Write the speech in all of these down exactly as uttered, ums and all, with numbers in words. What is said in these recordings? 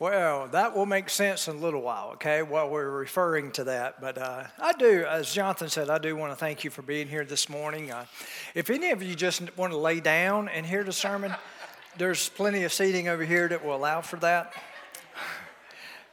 Well, that will make sense in a little while, okay, while we're referring to that. But uh, I do, as Jonathan said, I do want to thank you for being here this morning. Uh, if any of you just want to lay down and hear the sermon, there's plenty of seating over here that will allow for that.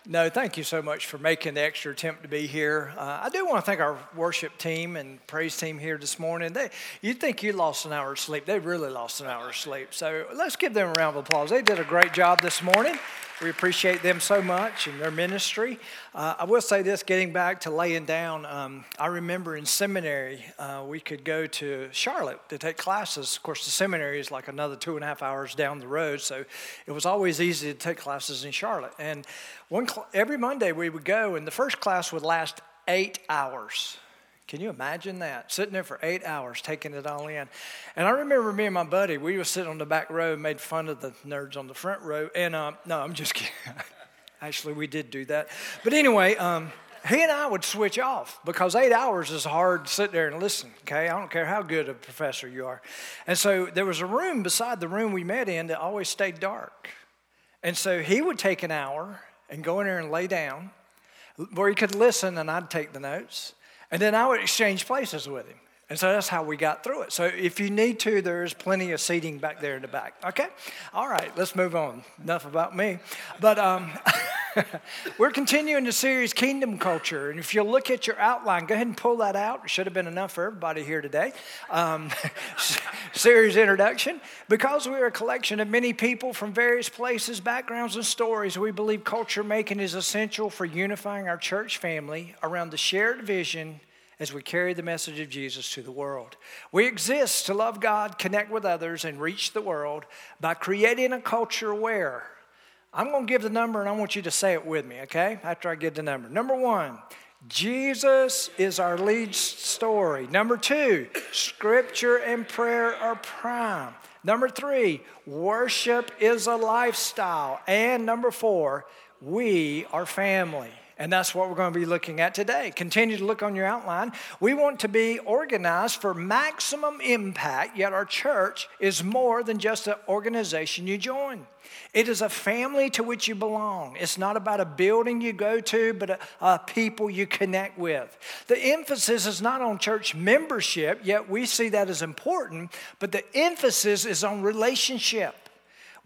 No, thank you so much for making the extra attempt to be here. Uh, I do want to thank our worship team and praise team here this morning. They, you'd think you lost an hour of sleep. They really lost an hour of sleep. So let's give them a round of applause. They did a great job this morning. We appreciate them so much and their ministry. Uh, I will say this, getting back to laying down, um, I remember in seminary, uh, we could go to Charlotte to take classes. Of course, the seminary is like another two and a half hours down the road, so it was always easy to take classes in Charlotte. And one cl- every Monday we would go, and the first class would last eight hours. Can you imagine that? Sitting there for eight hours, taking it all in. And I remember me and my buddy, we were sitting on the back row and made fun of the nerds on the front row. And, um, no, I'm just kidding. Actually, we did do that. But anyway, um, he and I would switch off because eight hours is hard to sit there and listen, okay? I don't care how good a professor you are. And so there was a room beside the room we met in that always stayed dark. And so he would take an hour and go in there and lay down where he could listen, and I'd take the notes. And then I would exchange places with him. And so that's how we got through it. So if you need to, there is plenty of seating back there in the back. Okay? All right, let's move on. Enough about me. But um, we're continuing the series Kingdom Culture. And if you look at your outline, go ahead and pull that out. It should have been enough for everybody here today. Um, series introduction. Because we are a collection of many people from various places, backgrounds, and stories, we believe culture making is essential for unifying our church family around the shared vision as we carry the message of Jesus to the world. We exist to love God, connect with others, and reach the world by creating a culture where, I'm going to give the number and I want you to say it with me, okay? After I give the number. Number one, Jesus is our lead story. Number two, Scripture and prayer are prime. Number three, worship is a lifestyle. And number four, we are family. And that's what we're going to be looking at today. Continue to look on your outline. We want to be organized for maximum impact, yet our church is more than just an organization you join. It is a family to which you belong. It's not about a building you go to, but a, a people you connect with. The emphasis is not on church membership, yet we see that as important, but the emphasis is on relationship.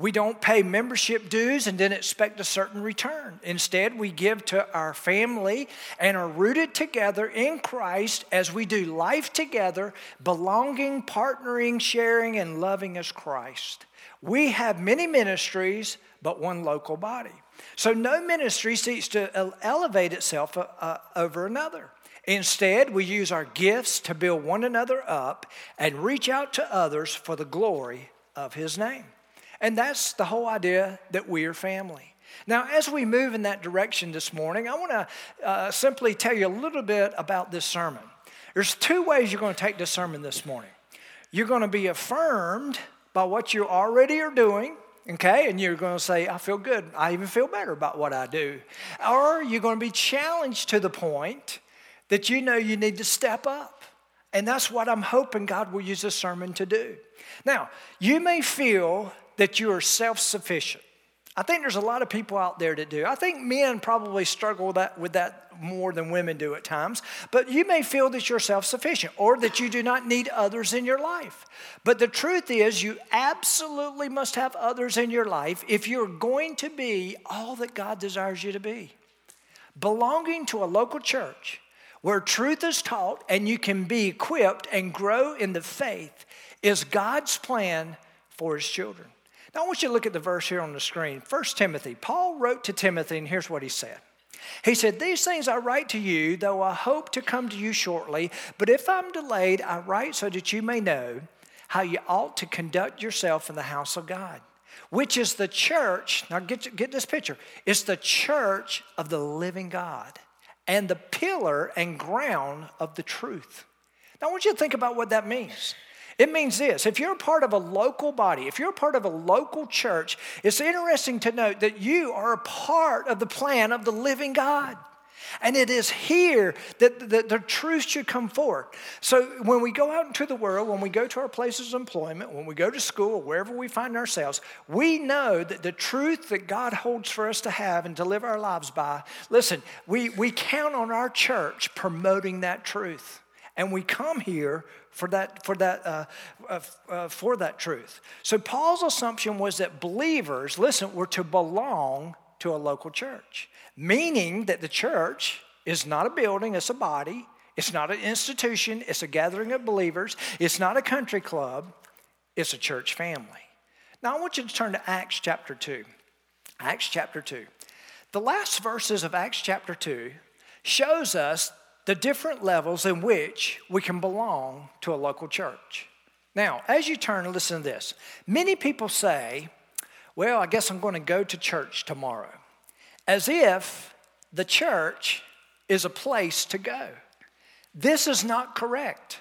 We don't pay membership dues and then expect a certain return. Instead, we give to our family and are rooted together in Christ as we do life together, belonging, partnering, sharing, and loving as Christ. We have many ministries, but one local body. So no ministry seeks to elevate itself uh, over another. Instead, we use our gifts to build one another up and reach out to others for the glory of His name. And that's the whole idea that we are family. Now, as we move in that direction this morning, I want to uh, simply tell you a little bit about this sermon. There's two ways you're going to take this sermon this morning. You're going to be affirmed by what you already are doing, okay? And you're going to say, I feel good. I even feel better about what I do. Or you're going to be challenged to the point that you know you need to step up. And that's what I'm hoping God will use this sermon to do. Now, you may feel that you are self-sufficient. I think there's a lot of people out there that do. I think men probably struggle with that, with that more than women do at times. But you may feel that you're self-sufficient or that you do not need others in your life. But the truth is you absolutely must have others in your life if you're going to be all that God desires you to be. Belonging to a local church where truth is taught and you can be equipped and grow in the faith is God's plan for His children. Now, I want you to look at the verse here on the screen. First Timothy. Paul wrote to Timothy, and here's what he said. He said, "These things I write to you, though I hope to come to you shortly. But if I'm delayed, I write so that you may know how you ought to conduct yourself in the house of God, which is the church." Now, get, get this picture. It's the church of the living God and the pillar and ground of the truth. Now, I want you to think about what that means. It means this, if you're a part of a local body, if you're a part of a local church, it's interesting to note that you are a part of the plan of the living God. And it is here that the, the truth should come forward. So when we go out into the world, when we go to our places of employment, when we go to school, wherever we find ourselves, we know that the truth that God holds for us to have and to live our lives by, listen, we, we count on our church promoting that truth. And we come here for that for that uh, uh, uh, for that truth. So Paul's assumption was that believers, listen, were to belong to a local church, meaning that the church is not a building, it's a body, it's not an institution, it's a gathering of believers, it's not a country club, it's a church family. Now I want you to turn to Acts chapter two. Acts chapter two. The last verses of Acts chapter two shows us the different levels in which we can belong to a local church. Now, as you turn, listen to this. Many people say, well, I guess I'm going to go to church tomorrow, as if the church is a place to go. This is not correct.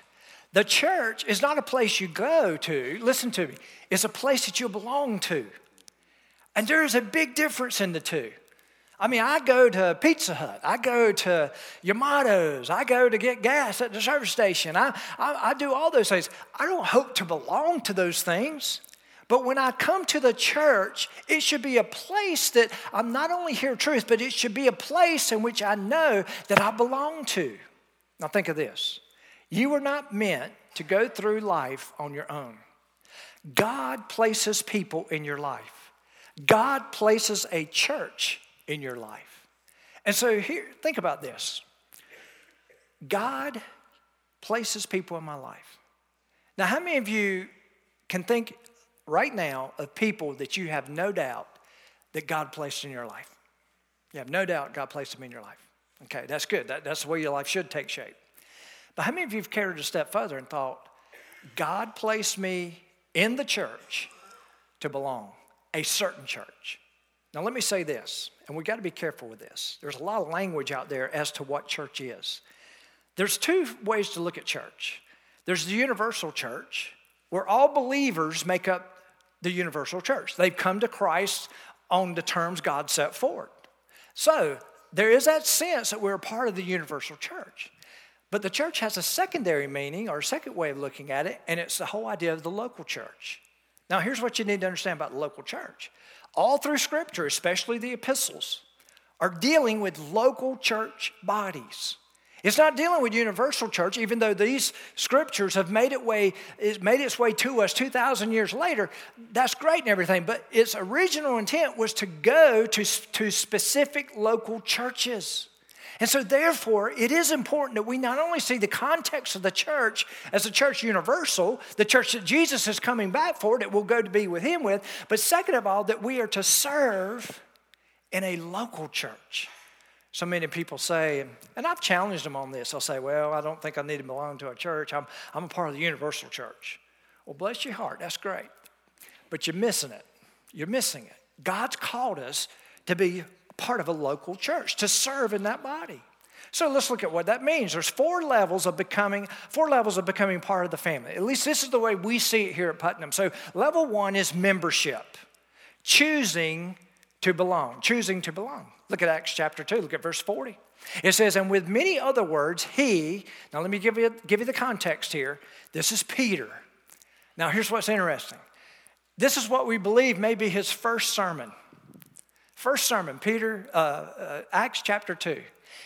The church is not a place you go to. Listen to me. It's a place that you belong to. And there is a big difference in the two. I mean, I go to Pizza Hut. I go to Yamato's. I go to get gas at the service station. I, I I do all those things. I don't hope to belong to those things. But when I come to the church, it should be a place that I'm not only hear truth, but it should be a place in which I know that I belong to. Now think of this. You were not meant to go through life on your own. God places people in your life. God places a church in your life. And so here, think about this. God places people in my life. Now, how many of you can think right now of people that you have no doubt that God placed in your life? You have no doubt God placed them in your life. Okay, that's good. That, that's the way your life should take shape. But how many of you have carried a step further and thought, God placed me in the church to belong, a certain church? Now, let me say this, and we've got to be careful with this. There's a lot of language out there as to what church is. There's two ways to look at church. There's the universal church, where all believers make up the universal church. They've come to Christ on the terms God set forward. So there is that sense that we're a part of the universal church. But the church has a secondary meaning or a second way of looking at it, and it's the whole idea of the local church. Now, here's what you need to understand about the local church. All through Scripture, especially the epistles, are dealing with local church bodies. It's not dealing with universal church, even though these Scriptures have made it way, it's made its way to us two thousand years later. That's great and everything, but its original intent was to go to, to specific local churches. And so, therefore, it is important that we not only see the context of the church as a church universal, the church that Jesus is coming back for, that we'll go to be with him with, but second of all, that we are to serve in a local church. So many people say, and I've challenged them on this, I'll say, well, I don't think I need to belong to a church. I'm, I'm a part of the universal church. Well, bless your heart, that's great. But you're missing it. You're missing it. God's called us to be part of a local church, to serve in that body. So let's look at what that means. There's four levels of becoming, four levels of becoming part of the family. At least this is the way we see it here at Putnam. So level one is membership, choosing to belong, choosing to belong. Look at Acts chapter two, look at verse forty. It says, and with many other words, he, now let me give you, give you the context here. This is Peter. Now here's what's interesting. This is what we believe may be his first sermon. First sermon, Peter, uh, uh, Acts chapter two.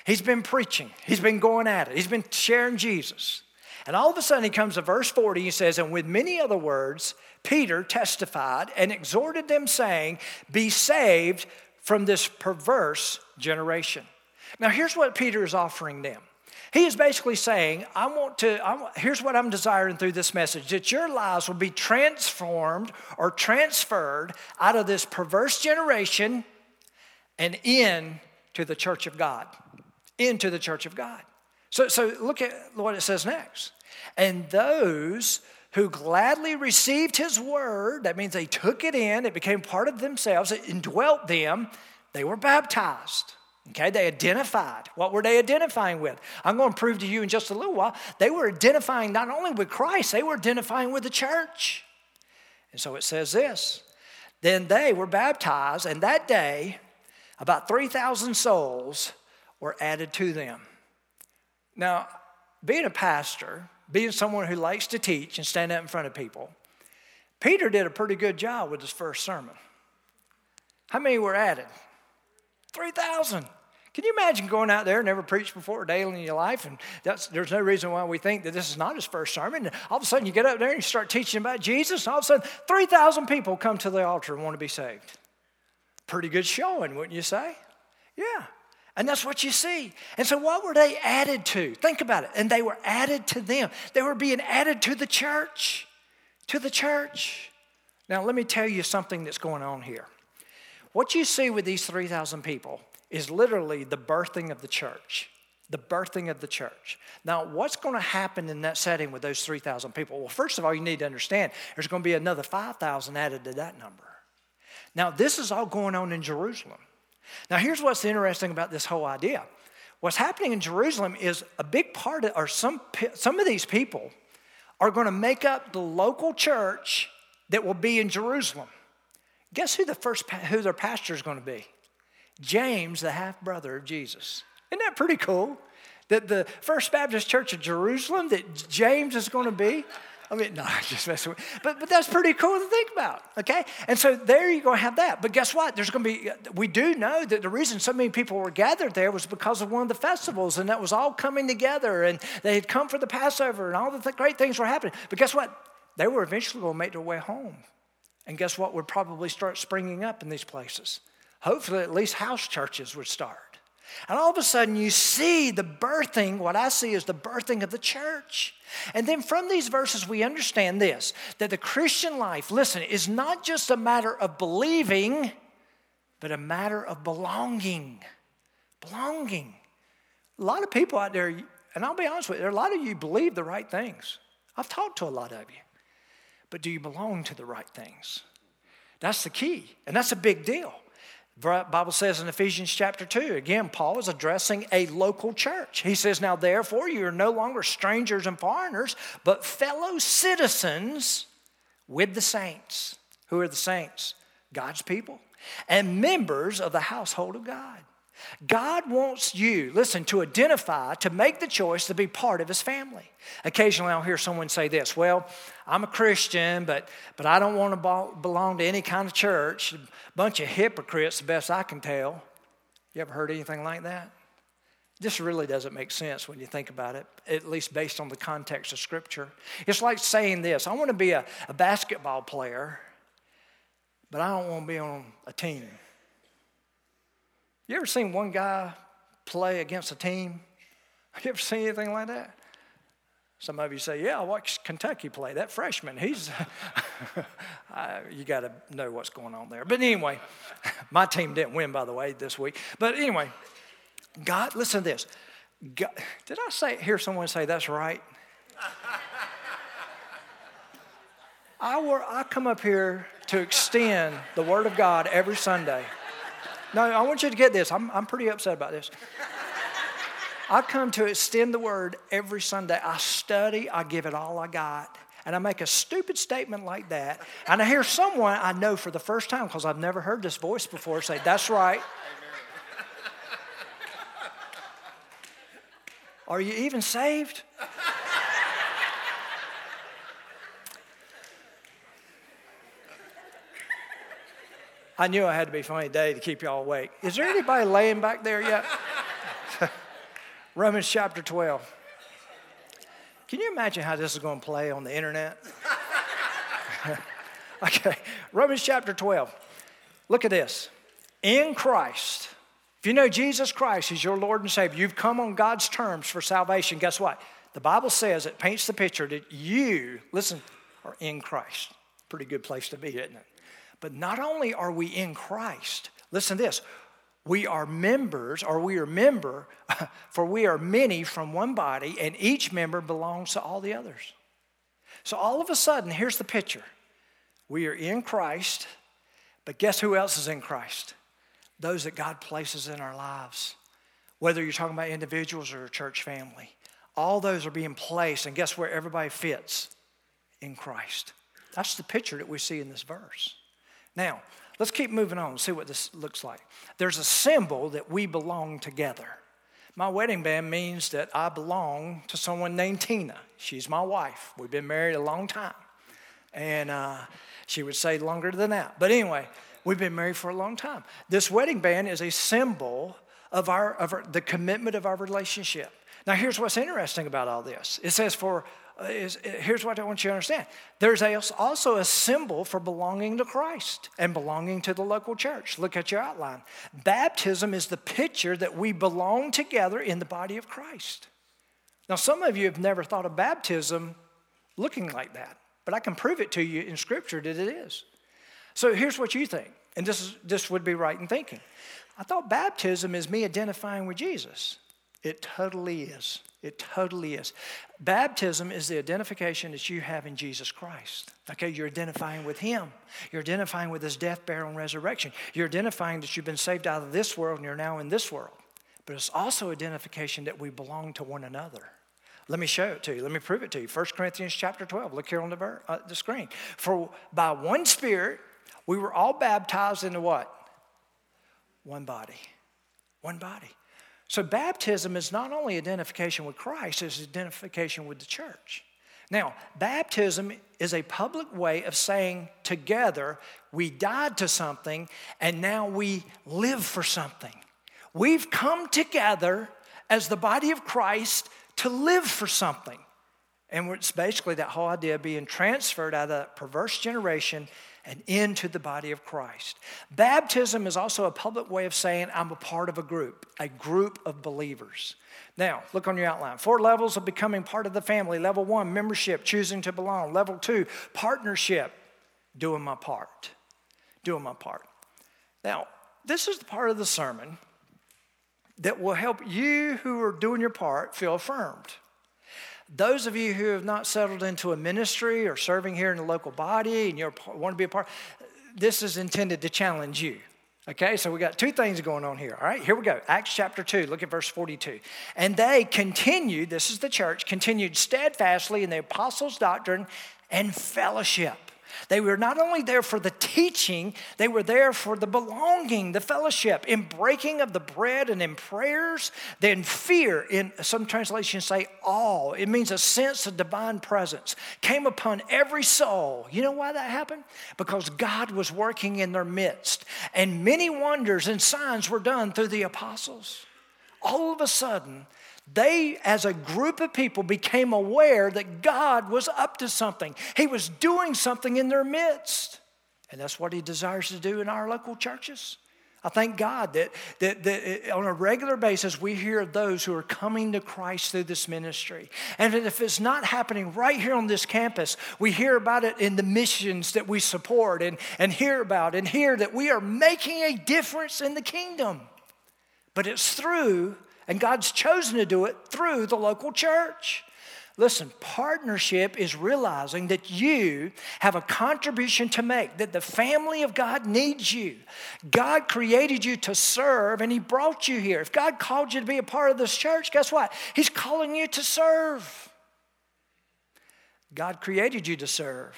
He's been preaching. He's been going at it. He's been sharing Jesus. And all of a sudden, he comes to verse forty. He says, and with many other words, Peter testified and exhorted them, saying, be saved from this perverse generation. Now, here's what Peter is offering them. He is basically saying, I want to, I want, here's what I'm desiring through this message, that your lives will be transformed or transferred out of this perverse generation and into the church of God, into the church of God. So, so look at what it says next. And those who gladly received his word, that means they took it in, it became part of themselves, it indwelt them, they were baptized. Okay, they identified. What were they identifying with? I'm going to prove to you in just a little while, they were identifying not only with Christ, they were identifying with the church. And so it says this, then they were baptized, and that day, about three thousand souls were added to them. Now, being a pastor, being someone who likes to teach and stand up in front of people, Peter did a pretty good job with his first sermon. How many were added? three thousand. Can you imagine going out there, never preached before a day in your life, and that's, there's no reason why we think that this is not his first sermon. And all of a sudden, you get up there and you start teaching about Jesus, and all of a sudden, three thousand people come to the altar and want to be saved. Pretty good showing, wouldn't you say? Yeah. And that's what you see. And so what were they added to? Think about it. And they were added to them. They were being added to the church, to the church. Now, let me tell you something that's going on here. What you see with these three thousand people is literally the birthing of the church, the birthing of the church. Now, what's going to happen in that setting with those three thousand people? Well, first of all, you need to understand there's going to be another five thousand added to that number. Now, this is all going on in Jerusalem. Now, here's what's interesting about this whole idea. What's happening in Jerusalem is a big part of, or some, some of these people are going to make up the local church that will be in Jerusalem. Guess who the first, who their pastor is going to be? James, the half-brother of Jesus. Isn't that pretty cool? That the First Baptist Church of Jerusalem that James is going to be? I mean, no, I'm just messing with you. But, but that's pretty cool to think about, okay? And so there you're going to have that. But guess what? There's going to be, we do know that the reason so many people were gathered there was because of one of the festivals, and that was all coming together, and they had come for the Passover, and all the th- great things were happening. But guess what? They were eventually going to make their way home. And guess what would probably start springing up in these places? Hopefully, at least house churches would start. And all of a sudden, you see the birthing, what I see is the birthing of the church. And then from these verses, we understand this, that the Christian life, listen, is not just a matter of believing, but a matter of belonging. Belonging. A lot of people out there, and I'll be honest with you, there are a lot of you believe the right things. I've talked to a lot of you. But do you belong to the right things? That's the key, and that's a big deal. The Bible says in Ephesians chapter two, again, Paul is addressing a local church. He says, now therefore you are no longer strangers and foreigners, but fellow citizens with the saints. Who are the saints? God's people. And members of the household of God. God wants you, listen, to identify, to make the choice to be part of his family. Occasionally I'll hear someone say this, well, I'm a Christian, but but I don't want to belong to any kind of church. A bunch of hypocrites, the best I can tell. You ever heard anything like that? This really doesn't make sense when you think about it, at least based on the context of Scripture. It's like saying this, I want to be a, a basketball player, but I don't want to be on a team. You ever seen one guy play against a team? You ever seen anything like that? Some of you say, yeah, I watched Kentucky play. That freshman, he's, I, you got to know what's going on there. But anyway, my team didn't win, by the way, this week. But anyway, God, listen to this. God, did I say hear someone say that's right? I, were, I come up here to extend the Word of God every Sunday. No, I want you to get this. I'm I'm pretty upset about this. I come to extend the Word every Sunday. I study. I give it all I got. And I make a stupid statement like that. And I hear someone I know for the first time, because I've never heard this voice before, say, that's right. Amen. Are you even saved? I knew I had to be funny today to keep y'all awake. Is there anybody laying back there yet? Romans chapter twelve. Can you imagine how this is going to play on the internet? Okay, Romans chapter twelve. Look at this. In Christ, if you know Jesus Christ is your Lord and Savior, you've come on God's terms for salvation. Guess what? The Bible says, it paints the picture that you, listen, are in Christ. Pretty good place to be, isn't it? But not only are we in Christ, listen to this, we are members, or we are member, for we are many from one body, and each member belongs to all the others. So all of a sudden, here's the picture. We are in Christ, but guess who else is in Christ? Those that God places in our lives. Whether you're talking about individuals or a church family, all those are being placed, and guess where everybody fits? In Christ. That's the picture that we see in this verse. Now, let's keep moving on and see what this looks like. There's a symbol that we belong together. My wedding band means that I belong to someone named Tina. She's my wife. We've been married a long time. And uh, she would say longer than that. But anyway, we've been married for a long time. This wedding band is a symbol of our of our, the commitment of our relationship. Now, here's what's interesting about all this. It says for, uh, is, here's what I want you to understand. There's a, also a symbol for belonging to Christ and belonging to the local church. Look at your outline. Baptism is the picture that we belong together in the body of Christ. Now, some of you have never thought of baptism looking like that, but I can prove it to you in Scripture that it is. So here's what you think, and this is, this would be right in thinking. I thought baptism is me identifying with Jesus. It totally is. It totally is. Baptism is the identification that you have in Jesus Christ. Okay, you're identifying with him. You're identifying with his death, burial, and resurrection. You're identifying that you've been saved out of this world and you're now in this world. But it's also identification that we belong to one another. Let me show it to you. Let me prove it to you. First Corinthians chapter twelve. Look here on the, ver- uh, the screen. For by one Spirit, we were all baptized into what? One body. One body. So baptism is not only identification with Christ, it's identification with the church. Now, baptism is a public way of saying together we died to something and now we live for something. We've come together as the body of Christ to live for something. And it's basically that whole idea of being transferred out of that perverse generation and into the body of Christ. Baptism is also a public way of saying I'm a part of a group, a group of believers. Now, look on your outline. Four levels of becoming part of the family. Level one, membership, choosing to belong. Level two, partnership, doing my part, doing my part. Now, this is the part of the sermon that will help you who are doing your part feel affirmed. Those of you who have not settled into a ministry or serving here in the local body and you want to be a part, this is intended to challenge you. Okay, so we got two things going on here. All right, here we go. Acts chapter two, look at verse forty-two. And they continued, this is the church, continued steadfastly in the apostles' doctrine and fellowship. They were not only there for the teaching, they were there for the belonging, the fellowship, in breaking of the bread and in prayers, then fear, in some translations say awe. It means a sense of divine presence came upon every soul. You know why that happened? Because God was working in their midst, and many wonders and signs were done through the apostles. All of a sudden, they, as a group of people, became aware that God was up to something. He was doing something in their midst. And that's what he desires to do in our local churches. I thank God that, that, that on a regular basis, we hear of those who are coming to Christ through this ministry. And if it's not happening right here on this campus, we hear about it in the missions that we support and, and hear about and hear that we are making a difference in the kingdom. But it's through... And God's chosen to do it through the local church. Listen, partnership is realizing that you have a contribution to make, that the family of God needs you. God created you to serve, and he brought you here. If God called you to be a part of this church, guess what? He's calling you to serve. God created you to serve.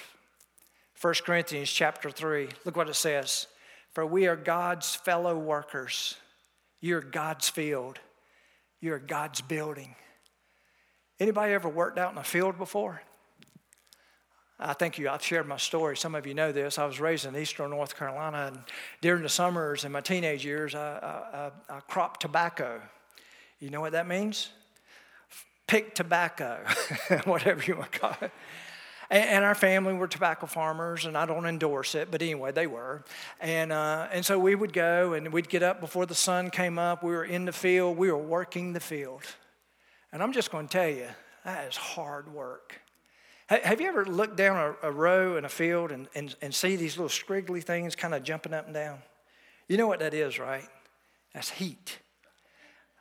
First Corinthians chapter three, look what it says. For we are God's fellow workers. You're God's field. You're God's building. Anybody ever worked out in a field before? I think you, I've shared my story. Some of you know this. I was raised in Eastern North Carolina, and during the summers in my teenage years, I, I, I cropped tobacco. You know what that means? Pick tobacco, whatever you want to call it. And our family were tobacco farmers, and I don't endorse it, but anyway, they were. And uh, and so we would go, and we'd get up before the sun came up. We were in the field. We were working the field. And I'm just going to tell you, that is hard work. Have you ever looked down a, a row in a field and, and, and see these little squiggly things kind of jumping up and down? You know what that is, right? That's heat.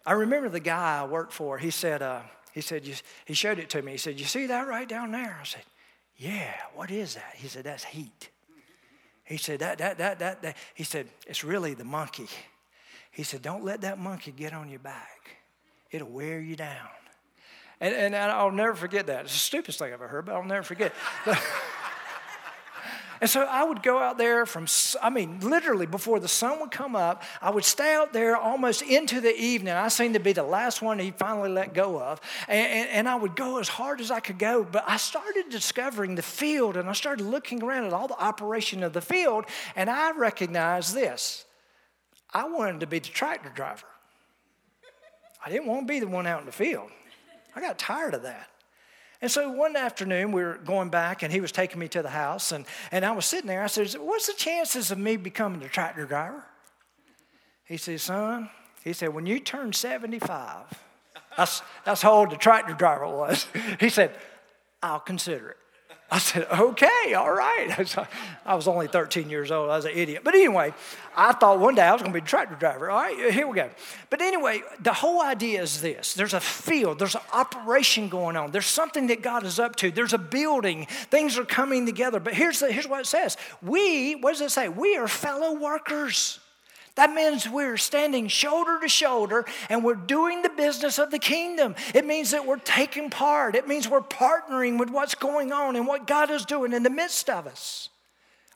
I remember the guy I worked for, he said, uh, he said, he showed it to me. He said, you see that right down there? I said, yeah, what is that? He said, that's heat. He said, that, that, that, that, that. He said, it's really the monkey. He said, don't let that monkey get on your back. It'll wear you down. And, and I'll never forget that. It's the stupidest thing I've ever heard, but I'll never forget. And so I would go out there from, I mean, literally before the sun would come up, I would stay out there almost into the evening. I seemed to be the last one he finally let go of. And, and, and I would go as hard as I could go. But I started discovering the field, and I started looking around at all the operation of the field, and I recognized this. I wanted to be the tractor driver. I didn't want to be the one out in the field. I got tired of that. And so one afternoon, we were going back, and he was taking me to the house, and, and I was sitting there. I said, what's the chances of me becoming the tractor driver? He said, son, he said, when you turn seventy-five, that's, that's how old the tractor driver was. He said, I'll consider it. I said, okay, all right. I was only thirteen years old. I was an idiot. But anyway, I thought one day I was going to be a tractor driver. All right, here we go. But anyway, the whole idea is this. There's a field. There's an operation going on. There's something that God is up to. There's a building. Things are coming together. But here's the, here's what it says. We, what does it say? We are fellow workers. That means we're standing shoulder to shoulder, and we're doing the business of the kingdom. It means that we're taking part. It means we're partnering with what's going on and what God is doing in the midst of us.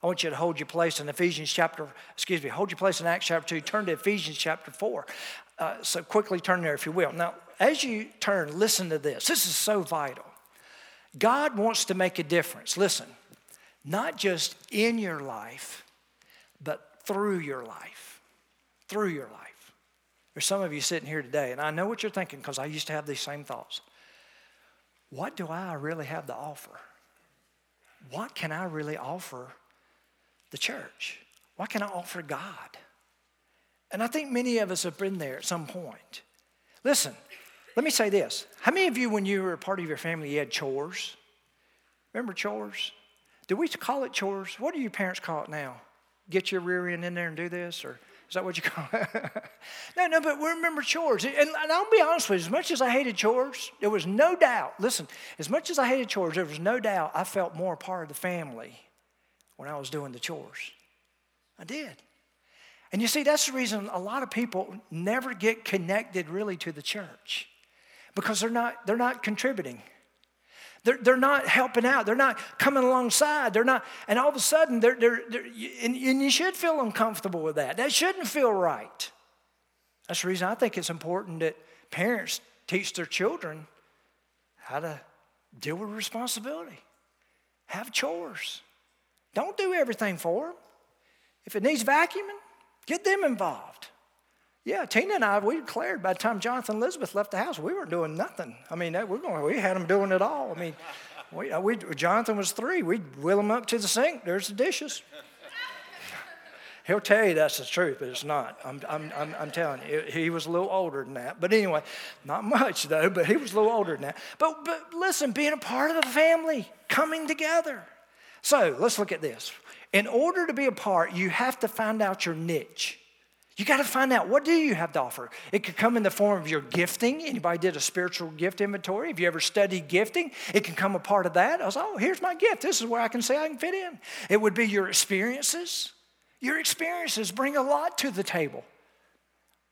I want you to hold your place in Ephesians chapter, excuse me, hold your place in Acts chapter two. Turn to Ephesians chapter four. Uh, so quickly turn there if you will. Now, as you turn, listen to this. This is so vital. God wants to make a difference. Listen, not just in your life, but through your life. Through your life. There's some of you sitting here today, and I know what you're thinking because I used to have these same thoughts. What do I really have to offer? What can I really offer the church? What can I offer God? And I think many of us have been there at some point. Listen, let me say this. How many of you, when you were a part of your family, you had chores? Remember chores? Did we call it chores? What do your parents call it now? Get your rear end in there and do this, or... is that what you call it? no, no, but we remember chores. And, and I'll be honest with you, as much as I hated chores, there was no doubt. Listen, as much as I hated chores, there was no doubt I felt more a part of the family when I was doing the chores. I did. And you see, that's the reason a lot of people never get connected really to the church, because they're not, they're not contributing. They're, they're not helping out. They're not coming alongside. They're not, and all of a sudden, they're, they're, they're and, and you should feel uncomfortable with that. That shouldn't feel right. That's the reason I think it's important that parents teach their children how to deal with responsibility, have chores. Don't do everything for them. If it needs vacuuming, get them involved. Yeah, Tina and I, we declared by the time Jonathan and Elizabeth left the house, we weren't doing nothing. I mean, we're going, we had them doing it all. I mean, we, we, Jonathan was three. We'd wheel him up to the sink. There's the dishes. He'll tell you that's the truth, but it's not. I'm, I'm, I'm, I'm telling you, he was a little older than that. But anyway, not much, though, but he was a little older than that. But, but listen, being a part of the family, coming together. So let's look at this. In order to be a part, you have to find out your niche. You got to find out, what do you have to offer? It could come in the form of your gifting. Anybody did a spiritual gift inventory? Have you ever studied gifting? It can come a part of that. I was, oh, here's my gift. This is where I can say I can fit in. It would be your experiences. Your experiences bring a lot to the table.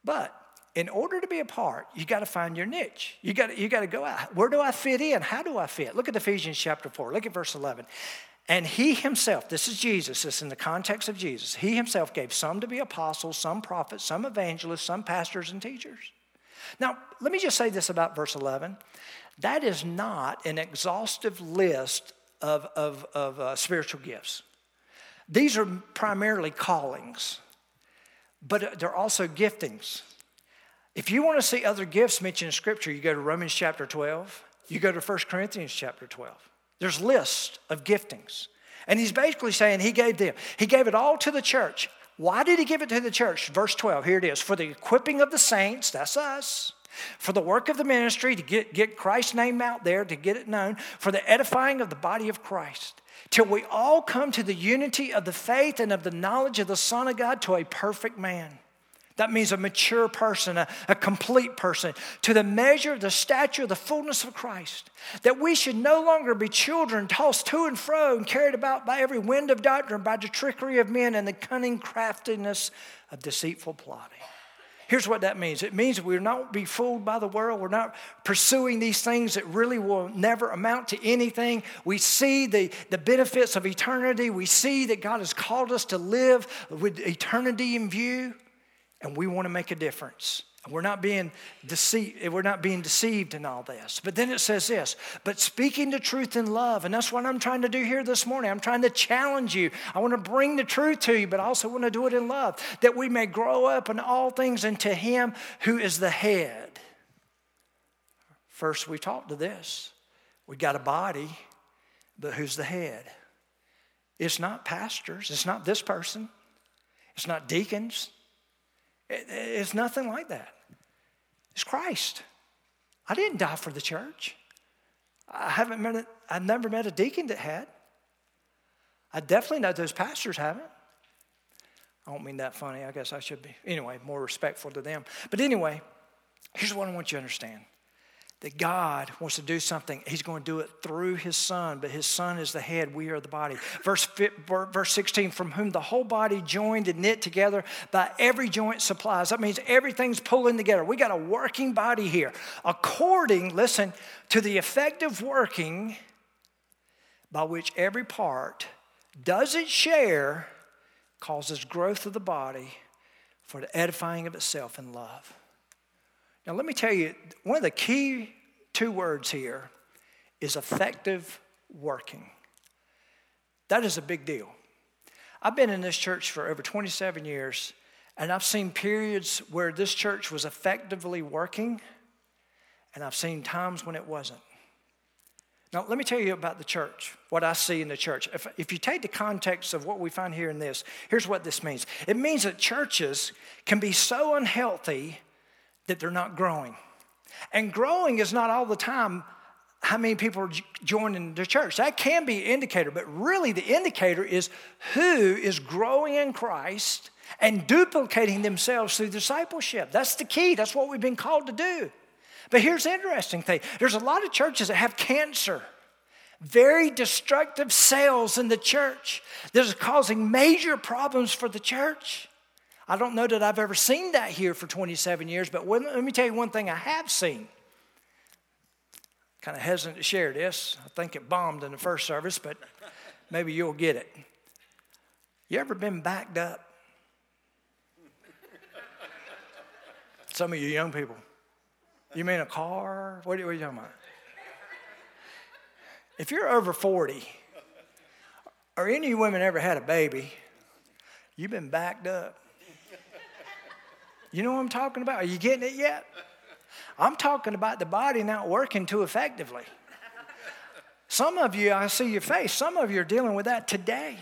But in order to be a part, you got to find your niche. You got you got to go out. Where do I fit in? How do I fit? Look at Ephesians chapter four. Look at verse eleven. And he himself, this is Jesus, this is in the context of Jesus, he himself gave some to be apostles, some prophets, some evangelists, some pastors and teachers. Now, let me just say this about verse eleven. That is not an exhaustive list of, of, of uh, spiritual gifts. These are primarily callings, but they're also giftings. If you want to see other gifts mentioned in Scripture, you go to Romans chapter twelve, you go to First Corinthians chapter twelve. There's lists of giftings. And he's basically saying he gave them. He gave it all to the church. Why did he give it to the church? Verse twelve, here it is. For the equipping of the saints, that's us. For the work of the ministry, to get, get Christ's name out there, to get it known. For the edifying of the body of Christ. Till we all come to the unity of the faith and of the knowledge of the Son of God to a perfect man. That means a mature person, a, a complete person, to the measure, the stature, the fullness of Christ, that we should no longer be children tossed to and fro and carried about by every wind of doctrine, by the trickery of men and the cunning craftiness of deceitful plotting. Here's what that means. It means we're not be fooled by the world. We're not pursuing these things that really will never amount to anything. We see the, the benefits of eternity. We see that God has called us to live with eternity in view, and we want to make a difference. We're not being deceived. We're not being deceived in all this. But then it says this, but speaking the truth in love, and that's what I'm trying to do here this morning. I'm trying to challenge you. I want to bring the truth to you, but I also want to do it in love, that we may grow up in all things into him who is the head. First, we talked to this. We got a body, but who's the head? It's not pastors. It's not this person. It's not deacons. It's nothing like that. It's Christ. I didn't die for the church. I haven't met a, I've never met a deacon that had. I definitely know those pastors haven't. I don't mean that funny. I guess I should be. Anyway, more respectful to them. But anyway, here's what I want you to understand. That God wants to do something. He's going to do it through his son, but his son is the head. We are the body. Verse, verse sixteen, from whom the whole body joined and knit together by every joint supplies. That means everything's pulling together. We got a working body here. According, listen, to the effective working by which every part does its share, causes growth of the body for the edifying of itself in love. Now, let me tell you, one of the key two words here is effective working. That is a big deal. I've been in this church for over twenty-seven years, and I've seen periods where this church was effectively working, and I've seen times when it wasn't. Now, let me tell you about the church, what I see in the church. If, if you take the context of what we find here in this, here's what this means. It means that churches can be so unhealthy that they're not growing. And growing is not all the time how many people are joining the church. That can be an indicator, but really the indicator is who is growing in Christ and duplicating themselves through discipleship. That's the key. That's what we've been called to do. But here's the interesting thing. There's a lot of churches that have cancer. Very destructive cells in the church. This is causing major problems for the church. I don't know that I've ever seen that here for twenty-seven years, but when, let me tell you one thing I have seen. Kind of hesitant to share this. I think it bombed in the first service, but maybe you'll get it. You ever been backed up? Some of you young people. You mean a car? What are you talking about? If you're over forty, or any of you women ever had a baby, you've been backed up. You know what I'm talking about? Are you getting it yet? I'm talking about the body not working too effectively. Some of you, I see your face, some of you are dealing with that today.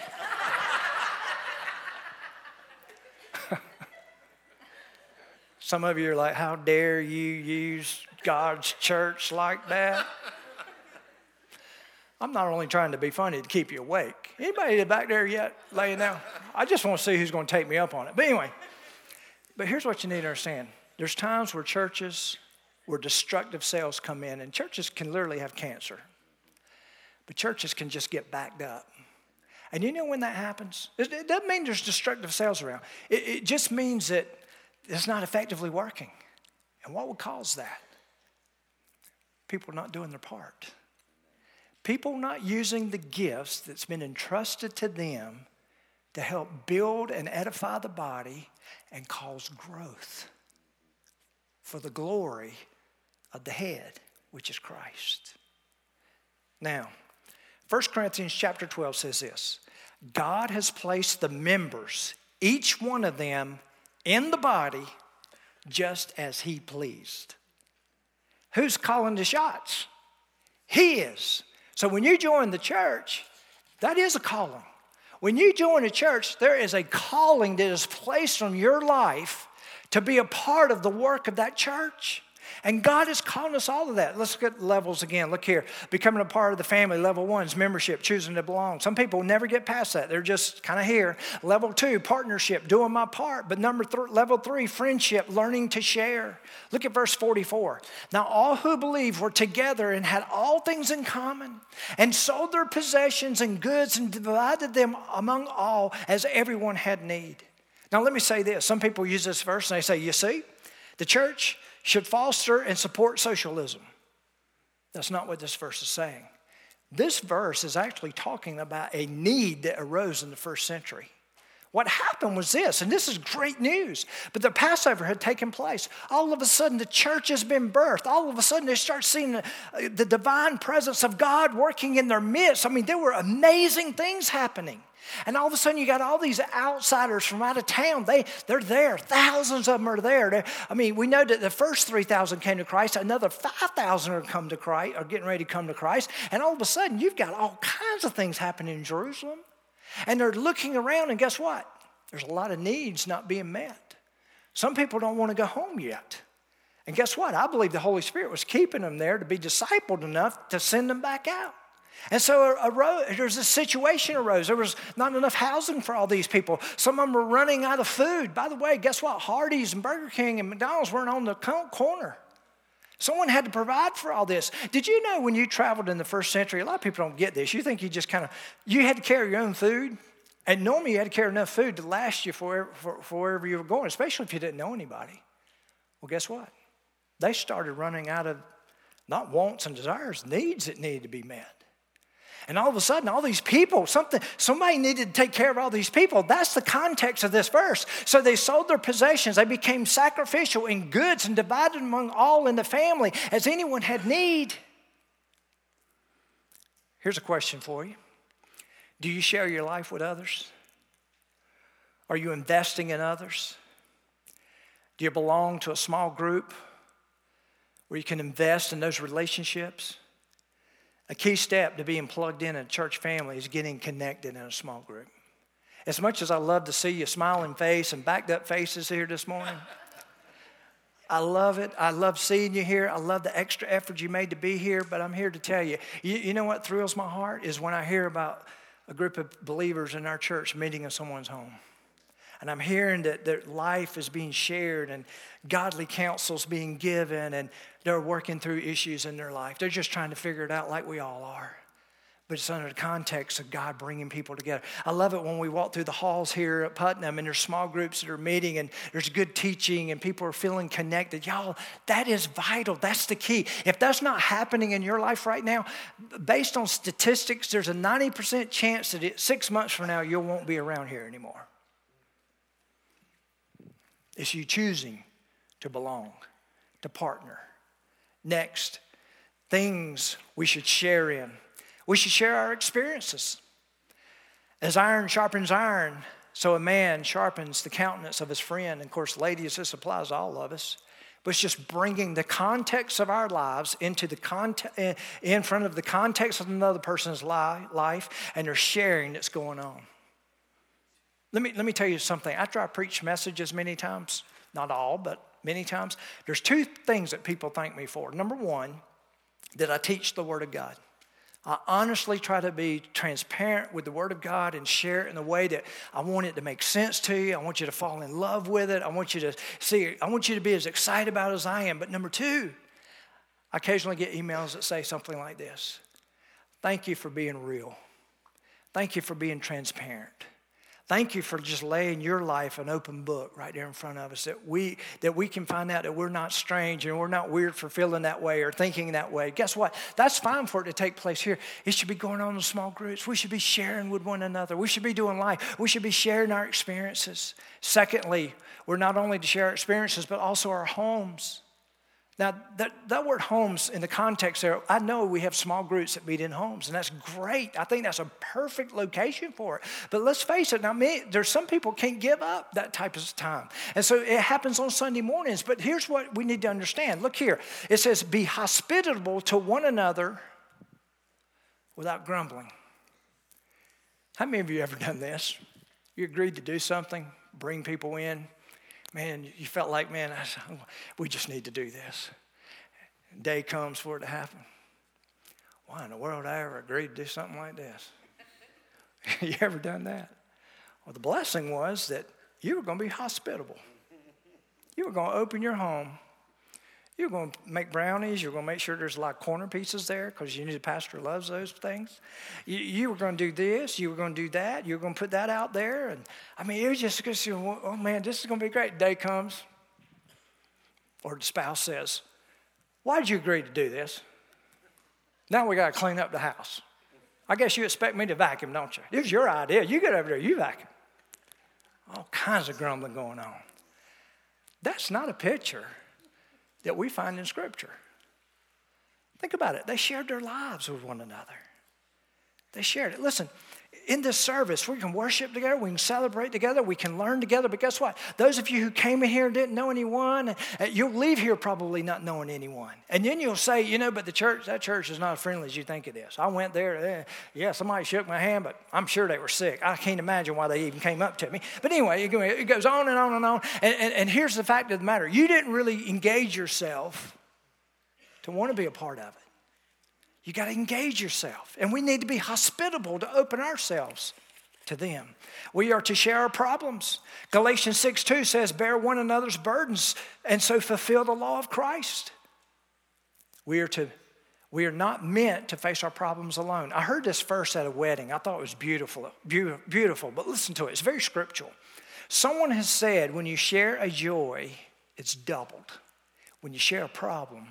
Some of you are like, how dare you use God's church like that? I'm not only trying to be funny to keep you awake. Anybody back there yet laying down? I just want to see who's going to take me up on it. But anyway. But here's what you need to understand. There's times where churches, where destructive cells come in, and churches can literally have cancer. But churches can just get backed up. And you know when that happens? It doesn't mean there's destructive cells around. It, it just means that it's not effectively working. And what would cause that? People not doing their part. People not using the gifts that's been entrusted to them to help build and edify the body and cause growth for the glory of the head, which is Christ. Now, First Corinthians chapter twelve says this, God has placed the members, each one of them, in the body just as he pleased. Who's calling the shots? He is. So when you join the church, that is a calling. When you join a church, there is a calling that is placed on your life to be a part of the work of that church. And God has called us all of that. Let's look at levels again. Look here. Becoming a part of the family. Level one is membership, choosing to belong. Some people never get past that. They're just kind of here. Level two, partnership, doing my part. But number th- level three, friendship, learning to share. Look at verse forty-four. Now all who believed were together and had all things in common, and sold their possessions and goods and divided them among all as everyone had need. Now let me say this. Some people use this verse and they say, you see, The church should foster and support socialism. That's not what this verse is saying. This verse is actually talking about a need that arose in the first century. What happened was this, and this is great news, but the Passover had taken place. All of a sudden, the church has been birthed. All of a sudden, they start seeing the, the divine presence of God working in their midst. I mean, there were amazing things happening. And all of a sudden, you got all these outsiders from out of town. They, they're there. Thousands of them are there. They're, I mean, we know that the first three thousand came to Christ. Another five thousand are come to Christ, are getting ready to come to Christ. And all of a sudden, you've got all kinds of things happening in Jerusalem. And they're looking around, and guess what? There's a lot of needs not being met. Some people don't want to go home yet. And guess what? I believe the Holy Spirit was keeping them there to be discipled enough to send them back out. And so there's a situation arose. There was not enough housing for all these people. Some of them were running out of food. By the way, guess what? Hardee's and Burger King and McDonald's weren't on the corner. Someone had to provide for all this. Did you know when you traveled in the first century, a lot of people don't get this. You think you just kind of, you had to carry your own food. And normally you had to carry enough food to last you for, for, for wherever you were going, especially if you didn't know anybody. Well, guess what? They started running out of not wants and desires, needs that needed to be met. And all of a sudden, all these people, something, somebody needed to take care of all these people. That's the context of this verse. So they sold their possessions. They became sacrificial in goods and divided among all in the family as anyone had need. Here's a question for you. Do you share your life with others? Are you investing in others? Do you belong to a small group where you can invest in those relationships? A key step to being plugged in a church family is getting connected in a small group. As much as I love to see your smiling face and backed up faces here this morning, I love it. I love seeing you here. I love the extra effort you made to be here, but I'm here to tell you, you, you know what thrills my heart is when I hear about a group of believers in our church meeting in someone's home. And I'm hearing that their life is being shared and godly counsel's being given and they're working through issues in their life. They're just trying to figure it out like we all are. But it's under the context of God bringing people together. I love it when we walk through the halls here at Putnam and there's small groups that are meeting and there's good teaching and people are feeling connected. Y'all, that is vital. That's the key. If that's not happening in your life right now, based on statistics, there's a ninety percent chance that it, six months from now you won't be around here anymore. It's you choosing to belong, to partner. Next, things we should share in. We should share our experiences. As iron sharpens iron, so a man sharpens the countenance of his friend. And of course, ladies, this applies to all of us. But it's just bringing the context of our lives into the context, in front of the context of another person's life, and their sharing that's going on. Let me, let me tell you something. After I preach messages many times, not all, but many times, there's two things that people thank me for. Number one, that I teach the Word of God. I honestly try to be transparent with the Word of God and share it in a way that I want it to make sense to you. I want you to fall in love with it. I want you to see it. I want you to be as excited about it as I am. But number two, I occasionally get emails that say something like this. Thank you for being real. Thank you for being transparent. Thank you for just laying your life an open book right there in front of us that we that we can find out that we're not strange and we're not weird for feeling that way or thinking that way. Guess what? That's fine for it to take place here. It should be going on in small groups. We should be sharing with one another. We should be doing life. We should be sharing our experiences. Secondly, we're not only to share our experiences, but also our homes. Now, that, that word homes in the context there, I know we have small groups that meet in homes, and that's great. I think that's a perfect location for it. But let's face it, now, me, there's some people can't give up that type of time. And so it happens on Sunday mornings. But here's what we need to understand. Look here. It says, be hospitable to one another without grumbling. How many of you ever done this? You agreed to do something, bring people in. Man, you felt like, man, I, we just need to do this. Day comes for it to happen. Why in the world I ever agreed to do something like this? You ever done that? Well, the blessing was that you were going to be hospitable. You were going to open your home. You were going to make brownies. You were going to make sure there's a lot of corner pieces there because you knew the pastor loves those things. You, you were going to do this. You were going to do that. You were going to put that out there. And I mean, it was just, oh, man, this is going to be great. Day comes. or the spouse says, why did you agree to do this? Now we got to clean up the house. I guess you expect me to vacuum, don't you? It was your idea. You get over there, you vacuum. All kinds of grumbling going on. That's not a picture that we find in Scripture. Think about it. They shared their lives with one another. They shared it. Listen, in this service, we can worship together. We can celebrate together. We can learn together. But guess what? Those of you who came in here and didn't know anyone, you'll leave here probably not knowing anyone. And then you'll say, you know, but the church, that church is not as friendly as you think it is. I went there. Eh, yeah, somebody shook my hand, but I'm sure they were sick. I can't imagine why they even came up to me. But anyway, it goes on and on and on. And, and, and here's the fact of the matter. You didn't really engage yourself to want to be a part of it. You got to engage yourself. And we need to be hospitable to open ourselves to them. We are to share our problems. Galatians six two says, bear one another's burdens and so fulfill the law of Christ. We are to, we are not meant to face our problems alone. I heard this verse at a wedding. I thought it was beautiful, beautiful, but listen to it. It's very scriptural. Someone has said, when you share a joy, it's doubled. When you share a problem,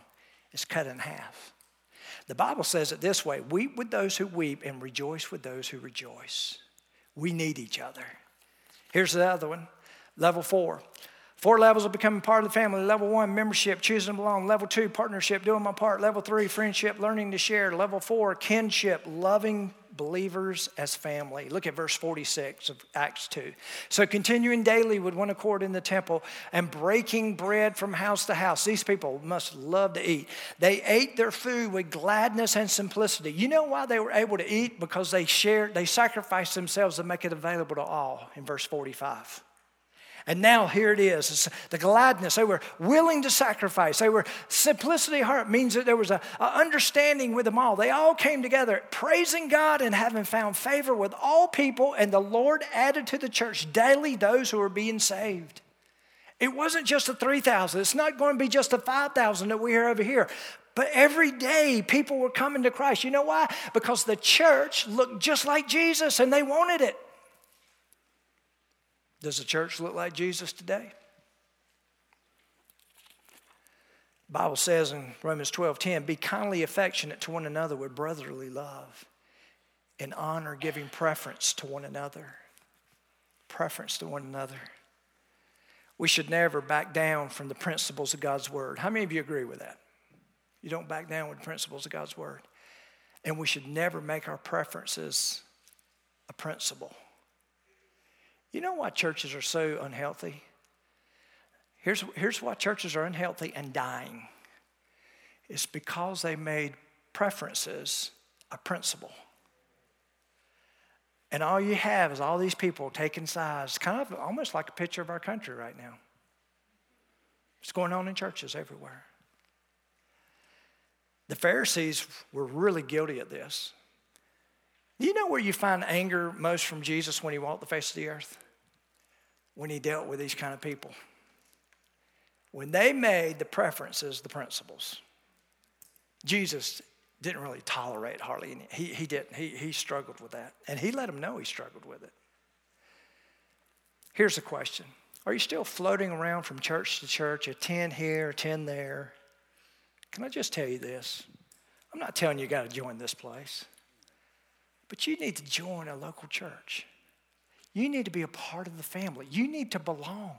it's cut in half. The Bible says it this way, weep with those who weep and rejoice with those who rejoice. We need each other. Here's the other one, level four. Four levels of becoming part of the family. Level one, membership, choosing to belong. Level two, partnership, doing my part. Level three, friendship, learning to share. Level four, kinship, loving believers as family. Look at verse forty-six of Acts two. So continuing daily with one accord in the temple and breaking bread from house to house. These people must love to eat. They ate their food with gladness and simplicity. You know why they were able to eat? Because they shared, they sacrificed themselves to make it available to all in verse forty-five. And now here it is, it's the gladness. They were willing to sacrifice. They were simplicity of heart means that there was an understanding with them all. They all came together, praising God and having found favor with all people. And the Lord added to the church daily those who were being saved. It wasn't just the three thousand. It's not going to be just the five thousand that we hear over here. But every day people were coming to Christ. You know why? Because the church looked just like Jesus and they wanted it. Does the church look like Jesus today? The Bible says in Romans twelve ten, be kindly affectionate to one another with brotherly love and honor, giving preference to one another. Preference to one another. We should never back down from the principles of God's word. How many of you agree with that? You don't back down with the principles of God's word. And we should never make our preferences a principle. You know why churches are so unhealthy? Here's, here's why churches are unhealthy and dying. It's because they made preferences a principle. And all you have is all these people taking sides, kind of almost like a picture of our country right now. It's going on in churches everywhere. The Pharisees were really guilty of this. You know where you find anger most from Jesus when he walked the face of the earth? When he dealt with these kind of people. When they made the preferences the principles. Jesus didn't really tolerate hardly any. He, he didn't. He, he struggled with that. And he let them know he struggled with it. Here's the question. Are you still floating around from church to church, attend here, attend there? Can I just tell you this? I'm not telling you you got to join this place. But you need to join a local church. You need to be a part of the family. You need to belong.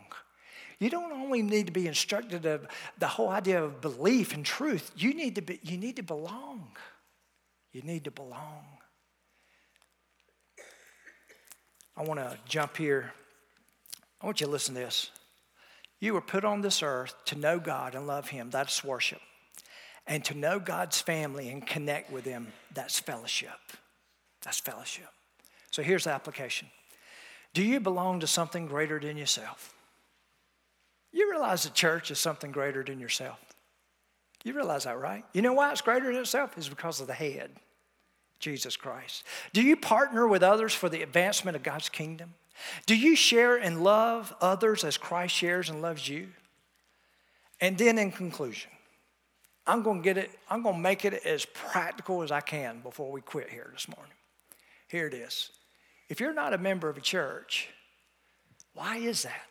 You don't only need to be instructed of the whole idea of belief and truth. You need to be, you need to belong. You need to belong. I want to jump here. I want you to listen to this. You were put on this earth to know God and love him. That's worship. And to know God's family and connect with him. That's fellowship. That's fellowship. So here's the application. Do you belong to something greater than yourself? You realize the church is something greater than yourself. You realize that, right? You know why it's greater than itself? It's because of the head, Jesus Christ. Do you partner with others for the advancement of God's kingdom? Do you share and love others as Christ shares and loves you? And then in conclusion, I'm going to get it, I'm going to make it as practical as I can before we quit here this morning. Here it is. If you're not a member of a church, why is that?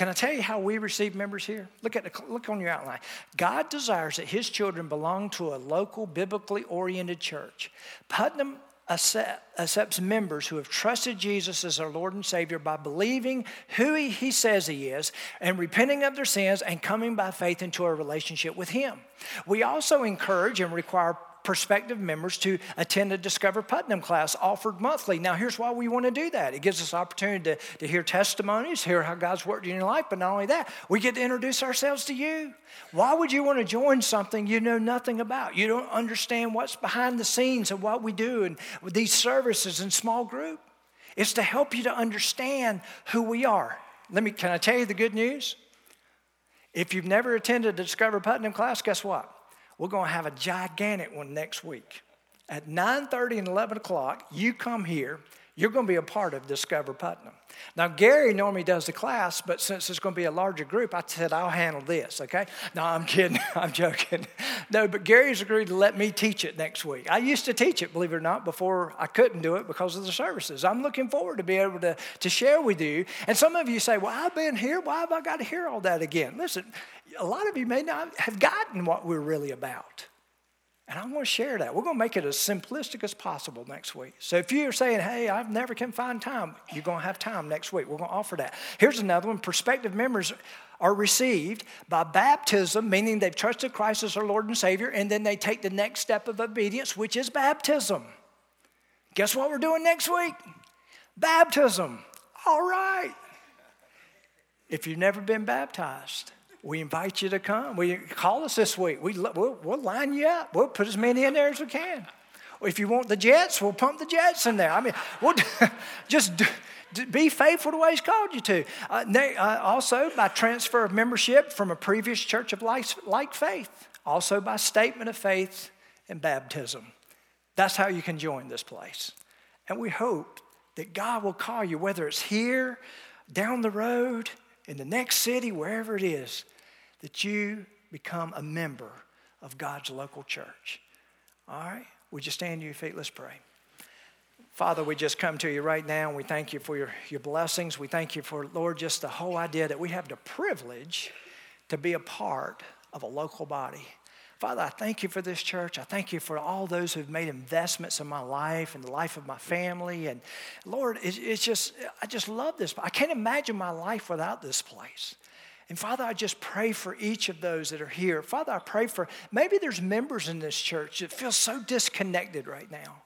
Can I tell you how we receive members here? Look at the, look on your outline. God desires that his children belong to a local, biblically oriented church. Putnam accepts members who have trusted Jesus as their Lord and Savior by believing who he, he says he is and repenting of their sins and coming by faith into a relationship with him. We also encourage and require prospective members to attend a Discover Putnam class offered monthly. Now, here's why we want to do that. It gives us opportunity to, to hear testimonies, hear how God's worked in your life, but not only that, we get to introduce ourselves to you. Why would you want to join something you know nothing about? You don't understand what's behind the scenes of what we do and with these services and small group. It's to help you to understand who we are. Let me, can I tell you the good news? If you've never attended a Discover Putnam class, guess what? We're going to have a gigantic one next week. At nine thirty and eleven o'clock, you come here. You're going to be a part of Discover Putnam. Now, Gary normally does the class, but since it's going to be a larger group, I said, I'll handle this, okay? No, I'm kidding. I'm joking. No, but Gary's agreed to let me teach it next week. I used to teach it, believe it or not, before I couldn't do it because of the services. I'm looking forward to be able to, to share with you. And some of you say, well, I've been here. Why have I got to hear all that again? Listen, a lot of you may not have gotten what we're really about. And I want to share that. We're going to make it as simplistic as possible next week. So if you're saying, hey, I never can find time, you're going to have time next week. We're going to offer that. Here's another one. Prospective members are received by baptism, meaning they've trusted Christ as their Lord and Savior, and then they take the next step of obedience, which is baptism. Guess what we're doing next week? Baptism. All right. If you've never been baptized, we invite you to come. We call us this week. We, we'll, we'll line you up. We'll put as many in there as we can. If you want the jets, we'll pump the jets in there. I mean, we'll just do, be faithful to what he's called you to. Uh, they, uh, also, by transfer of membership from a previous church of like, like faith. Also, by statement of faith and baptism. That's how you can join this place. And we hope that God will call you, whether it's here, down the road, in the next city, wherever it is, that you become a member of God's local church. All right? Would you stand to your feet? Let's pray. Father, we just come to you right now, and we thank you for your, your blessings. We thank you for, Lord, just the whole idea that we have the privilege to be a part of a local body. Father, I thank you for this church. I thank you for all those who've made investments in my life and the life of my family. And Lord, it's just, I just love this. I can't imagine my life without this place. And Father, I just pray for each of those that are here. Father, I pray for, maybe there's members in this church that feel so disconnected right now.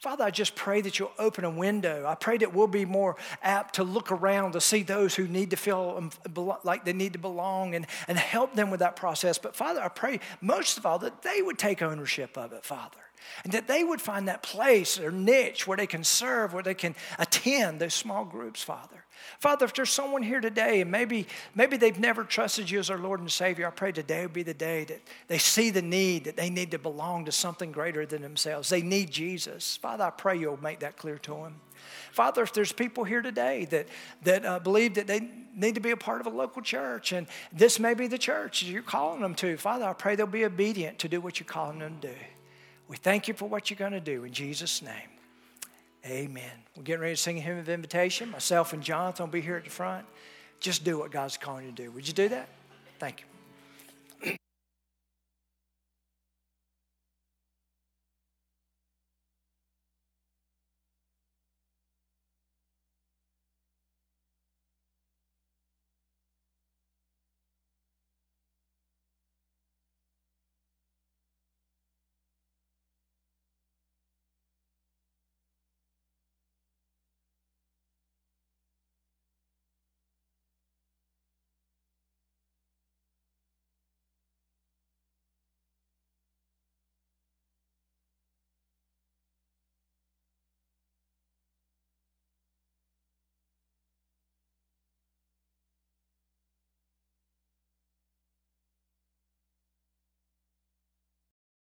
Father, I just pray that you'll open a window. I pray that we'll be more apt to look around to see those who need to feel like they need to belong and, and help them with that process. But Father, I pray most of all that they would take ownership of it, Father, and that they would find that place or niche where they can serve, where they can attend those small groups, Father. Father, if there's someone here today and maybe maybe they've never trusted you as their Lord and Savior, I pray today would be the day that they see the need, that they need to belong to something greater than themselves. They need Jesus. Father, I pray you'll make that clear to them. Father, if there's people here today that, that uh, believe that they need to be a part of a local church, and this may be the church you're calling them to, Father, I pray they'll be obedient to do what you're calling them to do. We thank you for what you're going to do in Jesus' name. Amen. We're getting ready to sing a hymn of invitation. Myself and Jonathan will be here at the front. Just do what God's calling you to do. Would you do that? Thank you.